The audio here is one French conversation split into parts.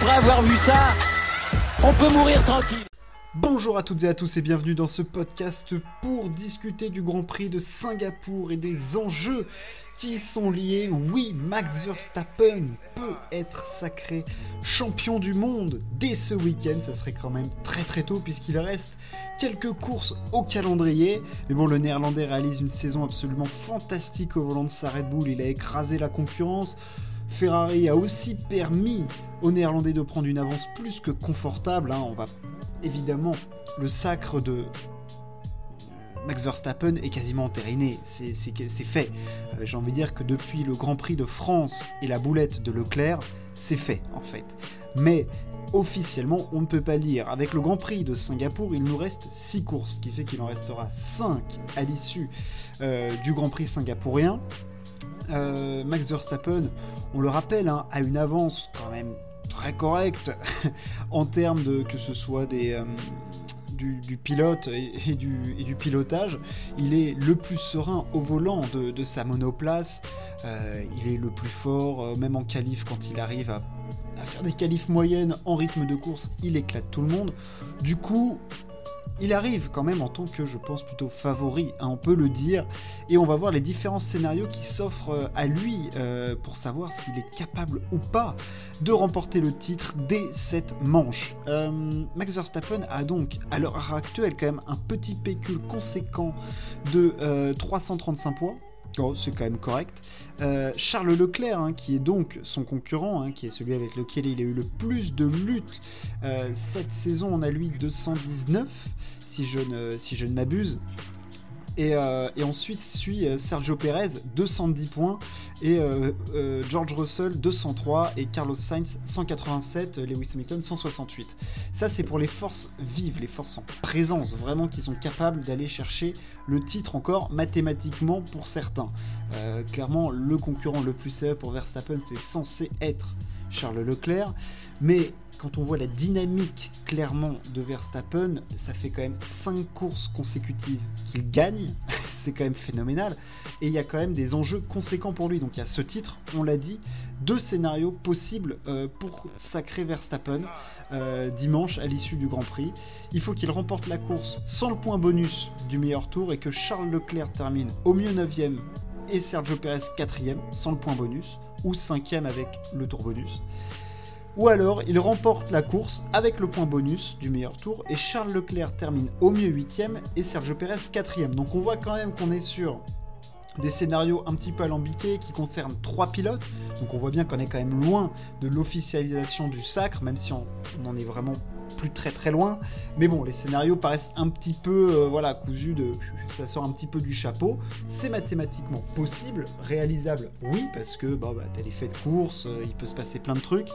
après avoir vu ça, on peut mourir tranquille. Bonjour à toutes et à tous et bienvenue dans ce podcast pour discuter du Grand Prix de Singapour et des enjeux qui sont liés. Oui, Max Verstappen peut être sacré champion du monde dès ce week-end. Ça serait quand même très tôt puisqu'il reste quelques courses au calendrier. Mais bon, le Néerlandais réalise une saison absolument fantastique au volant de sa Red Bull. Il a écrasé la concurrence. Ferrari a aussi permis aux Néerlandais de prendre une avance plus que confortable. On va évidemment, le sacre de Max Verstappen est quasiment entériné, c'est fait. J'ai envie de dire que depuis le Grand Prix de France et la boulette de Leclerc, c'est fait en fait. Mais officiellement, on ne peut pas dire. Avec le Grand Prix de Singapour, il nous reste 6 courses, ce qui fait qu'il en restera 5 à l'issue du Grand Prix singapourien. Max Verstappen, on le rappelle, a une avance quand même très correcte en termes de que ce soit des, du pilote et du pilotage. Il est le plus serein au volant de sa monoplace, il est le plus fort, même en qualif quand il arrive à faire des qualifs moyennes en rythme de course, il éclate tout le monde. Du coup, il arrive quand même en tant que, je pense, plutôt favori, on peut le dire, et on va voir les différents scénarios qui s'offrent à lui pour savoir s'il est capable ou pas de remporter le titre dès cette manche. Max Verstappen a donc, à l'heure actuelle, quand même un petit pécule conséquent de 335 points. Oh, c'est quand même correct. Charles Leclerc, qui est donc son concurrent, qui est celui avec lequel il a eu le plus de luttes cette saison, on a lui 219, si je ne m'abuse. Et ensuite suit Sergio Perez, 210 points, et George Russell, 203, et Carlos Sainz, 187, Lewis Hamilton, 168. Ça, c'est pour les forces vives, les forces en présence, vraiment, qui sont capables d'aller chercher le titre encore mathématiquement pour certains. Clairement, le concurrent le plus sérieux pour Verstappen, c'est censé être Charles Leclerc, mais quand on voit la dynamique clairement de Verstappen, ça fait quand même 5 courses consécutives qu'il gagne, c'est quand même phénoménal, et il y a quand même des enjeux conséquents pour lui, donc il y a ce titre, on l'a dit, 2 scénarios possibles pour sacrer Verstappen dimanche à l'issue du Grand Prix. Il faut qu'il remporte la course sans le point bonus du meilleur tour et que Charles Leclerc termine au mieux 9e et Sergio Perez 4e sans le point bonus, ou 5e avec le tour bonus. Ou alors, il remporte la course avec le point bonus du meilleur tour et Charles Leclerc termine au mieux 8e et Sergio Perez 4e. Donc on voit quand même qu'on est sur des scénarios un petit peu alambiqués qui concernent 3 pilotes. Donc on voit bien qu'on est quand même loin de l'officialisation du sacre, même si on en est vraiment plus très loin. Mais bon, les scénarios paraissent un petit peu cousus, ça sort un petit peu du chapeau. C'est mathématiquement possible, réalisable, oui, parce que t'as les faits de course, il peut se passer plein de trucs,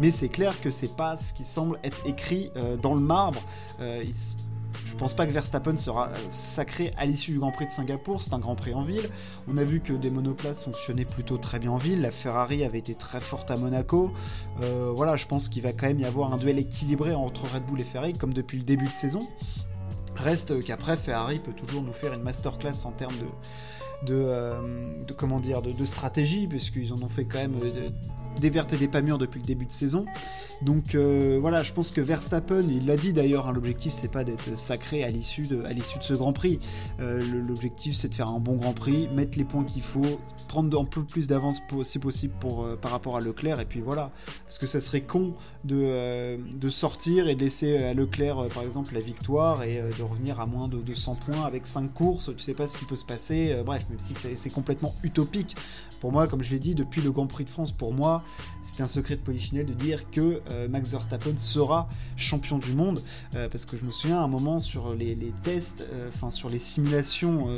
mais c'est clair que c'est pas ce qui semble être écrit dans le marbre. Je pense pas que Verstappen sera sacré à l'issue du Grand Prix de Singapour, c'est un Grand Prix en ville. On a vu que des monoplaces fonctionnaient plutôt très bien en ville, la Ferrari avait été très forte à Monaco. Je pense qu'il va quand même y avoir un duel équilibré entre Red Bull et Ferrari, comme depuis le début de saison. Reste qu'après, Ferrari peut toujours nous faire une masterclass en termes de stratégie, parce qu'ils en ont fait quand même des vertes et des pas mûres depuis le début de saison. Donc je pense que Verstappen, il l'a dit d'ailleurs, l'objectif c'est pas d'être sacré à l'issue de ce Grand Prix, l'objectif c'est de faire un bon Grand Prix, mettre les points qu'il faut, prendre un peu plus d'avance si possible par rapport à Leclerc, et puis voilà, parce que ça serait con de sortir et de laisser à Leclerc par exemple la victoire et de revenir à moins de 100 points avec 5 courses, tu sais pas ce qui peut se passer, bref, même si c'est complètement utopique. Pour moi, comme je l'ai dit, depuis le Grand Prix de France, pour moi c'est un secret de polichinelle de dire que Max Verstappen sera champion du monde, parce que je me souviens à un moment sur les tests, sur les simulations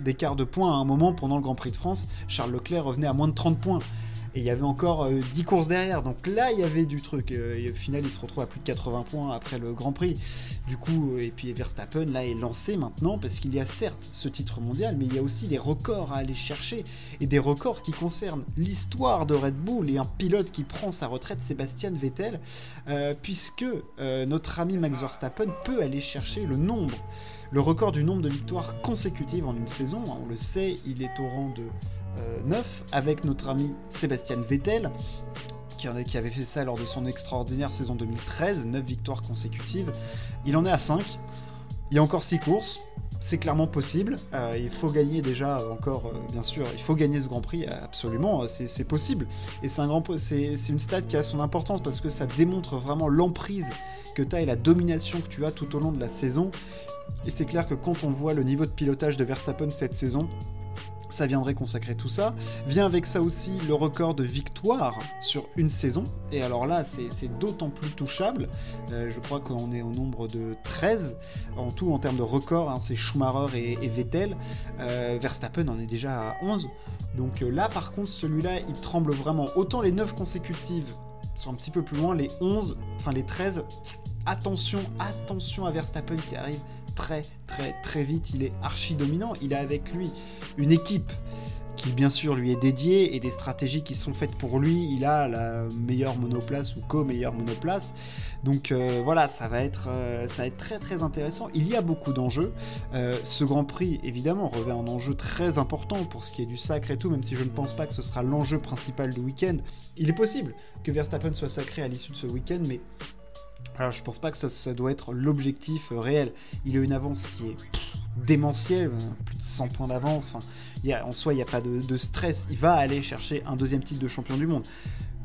d'écart de points, à un moment pendant le Grand Prix de France, Charles Leclerc revenait à moins de 30 points et il y avait encore 10 courses derrière, donc là il y avait du truc, et au final il se retrouve à plus de 80 points après le Grand Prix du coup. Et puis Verstappen là est lancé maintenant, parce qu'il y a certes ce titre mondial, mais il y a aussi des records à aller chercher, et des records qui concernent l'histoire de Red Bull et un pilote qui prend sa retraite, Sébastien Vettel, puisque notre ami Max Verstappen peut aller chercher le record du nombre de victoires consécutives en une saison. On le sait, il est au rang de 9 avec notre ami Sébastien Vettel, qui avait fait ça lors de son extraordinaire saison 2013, 9 victoires consécutives. Il en est à 5. Il y a encore 6 courses. C'est clairement possible. Il faut gagner déjà encore, bien sûr. Il faut gagner ce Grand Prix, absolument. C'est possible. Et c'est une stat qui a son importance parce que ça démontre vraiment l'emprise que tu as et la domination que tu as tout au long de la saison. Et c'est clair que quand on voit le niveau de pilotage de Verstappen cette saison, ça viendrait consacrer tout ça. Vient avec ça aussi le record de victoires sur une saison. Et alors là, c'est d'autant plus touchable. Je crois qu'on est au nombre de 13 en tout en termes de records. C'est Schumacher et Vettel. Verstappen en est déjà à 11. Donc là, par contre, celui-là, il tremble vraiment. Autant les 9 consécutives sont un petit peu plus loin. Les 11, enfin les 13, attention à Verstappen qui arrive très très très vite. Il est archi dominant, il a avec lui une équipe qui bien sûr lui est dédiée et des stratégies qui sont faites pour lui. Il a la meilleure monoplace ou co-meilleure monoplace, donc voilà, ça va être très très intéressant. Il y a beaucoup d'enjeux. Ce Grand Prix évidemment revêt un enjeu très important pour ce qui est du sacre et tout, même si je ne pense pas que ce sera l'enjeu principal du week-end. Il est possible que Verstappen soit sacré à l'issue de ce week-end, mais alors, je pense pas que ça doit être l'objectif réel. Il a une avance qui est démentielle, plus de 100 points d'avance. Enfin, en soi, il n'y a pas de stress. Il va aller chercher un deuxième titre de champion du monde.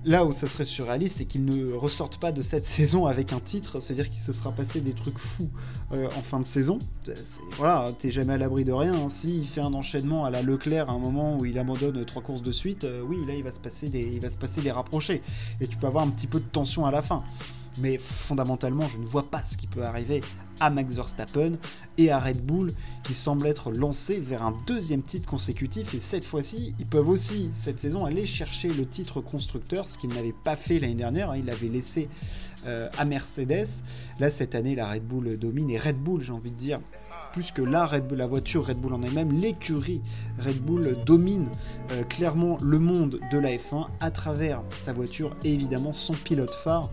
Là où ça serait surréaliste, c'est qu'il ne ressorte pas de cette saison avec un titre. C'est-à-dire qu'il se sera passé des trucs fous en fin de saison. Voilà, t'es jamais à l'abri de rien. S'il fait un enchaînement à la Leclerc à un moment où il abandonne 3 courses de suite, oui, là, il va se passer des rapprochés. Et tu peux avoir un petit peu de tension à la fin. Mais fondamentalement, je ne vois pas ce qui peut arriver à Max Verstappen et à Red Bull, qui semblent être lancés vers un deuxième titre consécutif. Et cette fois-ci, ils peuvent aussi, cette saison, aller chercher le titre constructeur, ce qu'ils n'avaient pas fait l'année dernière. Ils l'avaient laissé à Mercedes. Là, cette année, la Red Bull domine. Et Red Bull, j'ai envie de dire, plus que là, la voiture Red Bull en elle-même, l'écurie Red Bull domine clairement le monde de la F1 à travers sa voiture et évidemment son pilote phare,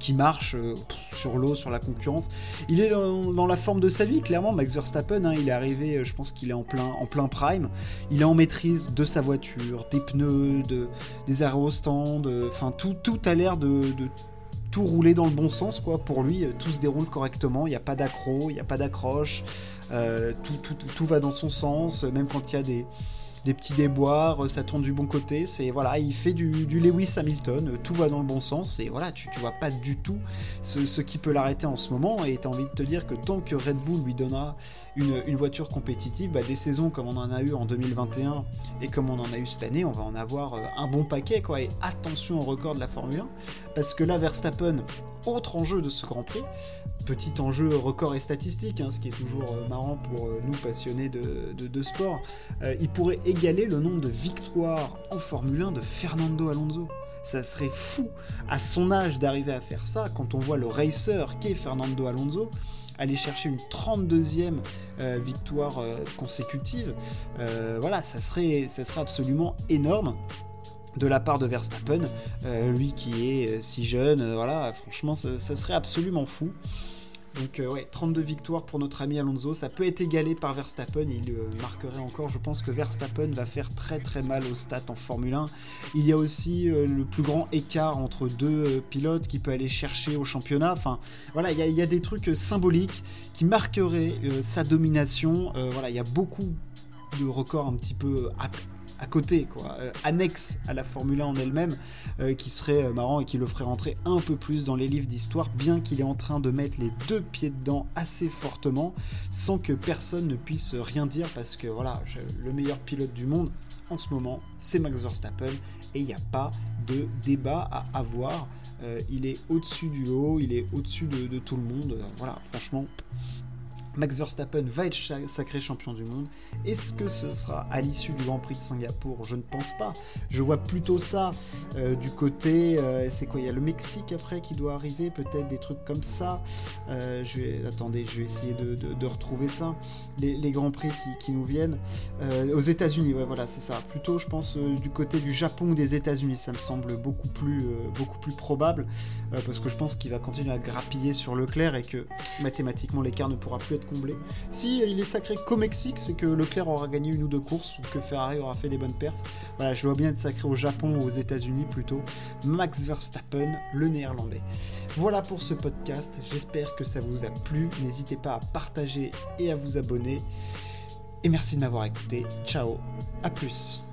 qui marche sur l'eau, sur la concurrence. Il est dans la forme de sa vie, clairement, Max Verstappen. Il est arrivé, je pense qu'il est en plein prime. Il est en maîtrise de sa voiture, des pneus, des arrêts au stand. Enfin, tout a l'air de tout rouler dans le bon sens, quoi. Pour lui, tout se déroule correctement. Il n'y a pas d'accro, il n'y a pas d'accroche. Tout va dans son sens, même quand il y a des petits déboires, ça tourne du bon côté. Il fait du Lewis Hamilton, tout va dans le bon sens, et voilà, tu vois pas du tout ce qui peut l'arrêter en ce moment. Et t'as envie de te dire que tant que Red Bull lui donnera une voiture compétitive, des saisons comme on en a eu en 2021 et comme on en a eu cette année, on va en avoir un bon paquet, quoi. Et attention au record de la Formule 1, parce que là, Verstappen, autre enjeu de ce Grand Prix, petit enjeu record et statistique, ce qui est toujours marrant pour nous passionnés de sport, il pourrait égaler le nombre de victoires en Formule 1 de Fernando Alonso. Ça serait fou à son âge d'arriver à faire ça, quand on voit le racer qu'est Fernando Alonso, aller chercher une 32e victoire consécutive. Ça serait absolument énorme de la part de Verstappen, lui qui est si jeune. Franchement, ça serait absolument fou. Donc 32 victoires pour notre ami Alonso, ça peut être égalé par Verstappen. Il marquerait encore. Je pense que Verstappen va faire très très mal aux stats en Formule 1. Il y a aussi le plus grand écart entre deux pilotes qui peut aller chercher au championnat. Enfin voilà, il y a des trucs symboliques qui marqueraient sa domination. Il y a beaucoup de records un petit peu à côté, quoi, annexe à la Formule 1 en elle-même, qui serait marrant et qui le ferait rentrer un peu plus dans les livres d'histoire, bien qu'il est en train de mettre les deux pieds dedans assez fortement, sans que personne ne puisse rien dire, parce que le meilleur pilote du monde en ce moment, c'est Max Verstappen, et il n'y a pas de débat à avoir. Il est au-dessus du lot, il est au-dessus de tout le monde. Franchement, Max Verstappen va être sacré champion du monde. Est-ce que ce sera à l'issue du Grand Prix de Singapour ? Je ne pense pas. Je vois plutôt ça du côté... il y a le Mexique après qui doit arriver, peut-être des trucs comme ça. Je vais essayer de retrouver ça. Les Grands Prix qui nous viennent. Aux États-Unis, c'est ça. Plutôt, je pense, du côté du Japon ou des États-Unis. Ça me semble beaucoup plus probable, parce que je pense qu'il va continuer à grappiller sur Leclerc et que mathématiquement, l'écart ne pourra plus être de combler. Si il est sacré qu'au Mexique, c'est que Leclerc aura gagné une ou deux courses, ou que Ferrari aura fait des bonnes perfs. Voilà, je vois bien être sacré au Japon ou aux États-Unis plutôt. Max Verstappen, le Néerlandais. Voilà pour ce podcast. J'espère que ça vous a plu. N'hésitez pas à partager et à vous abonner. Et merci de m'avoir écouté. Ciao, à plus.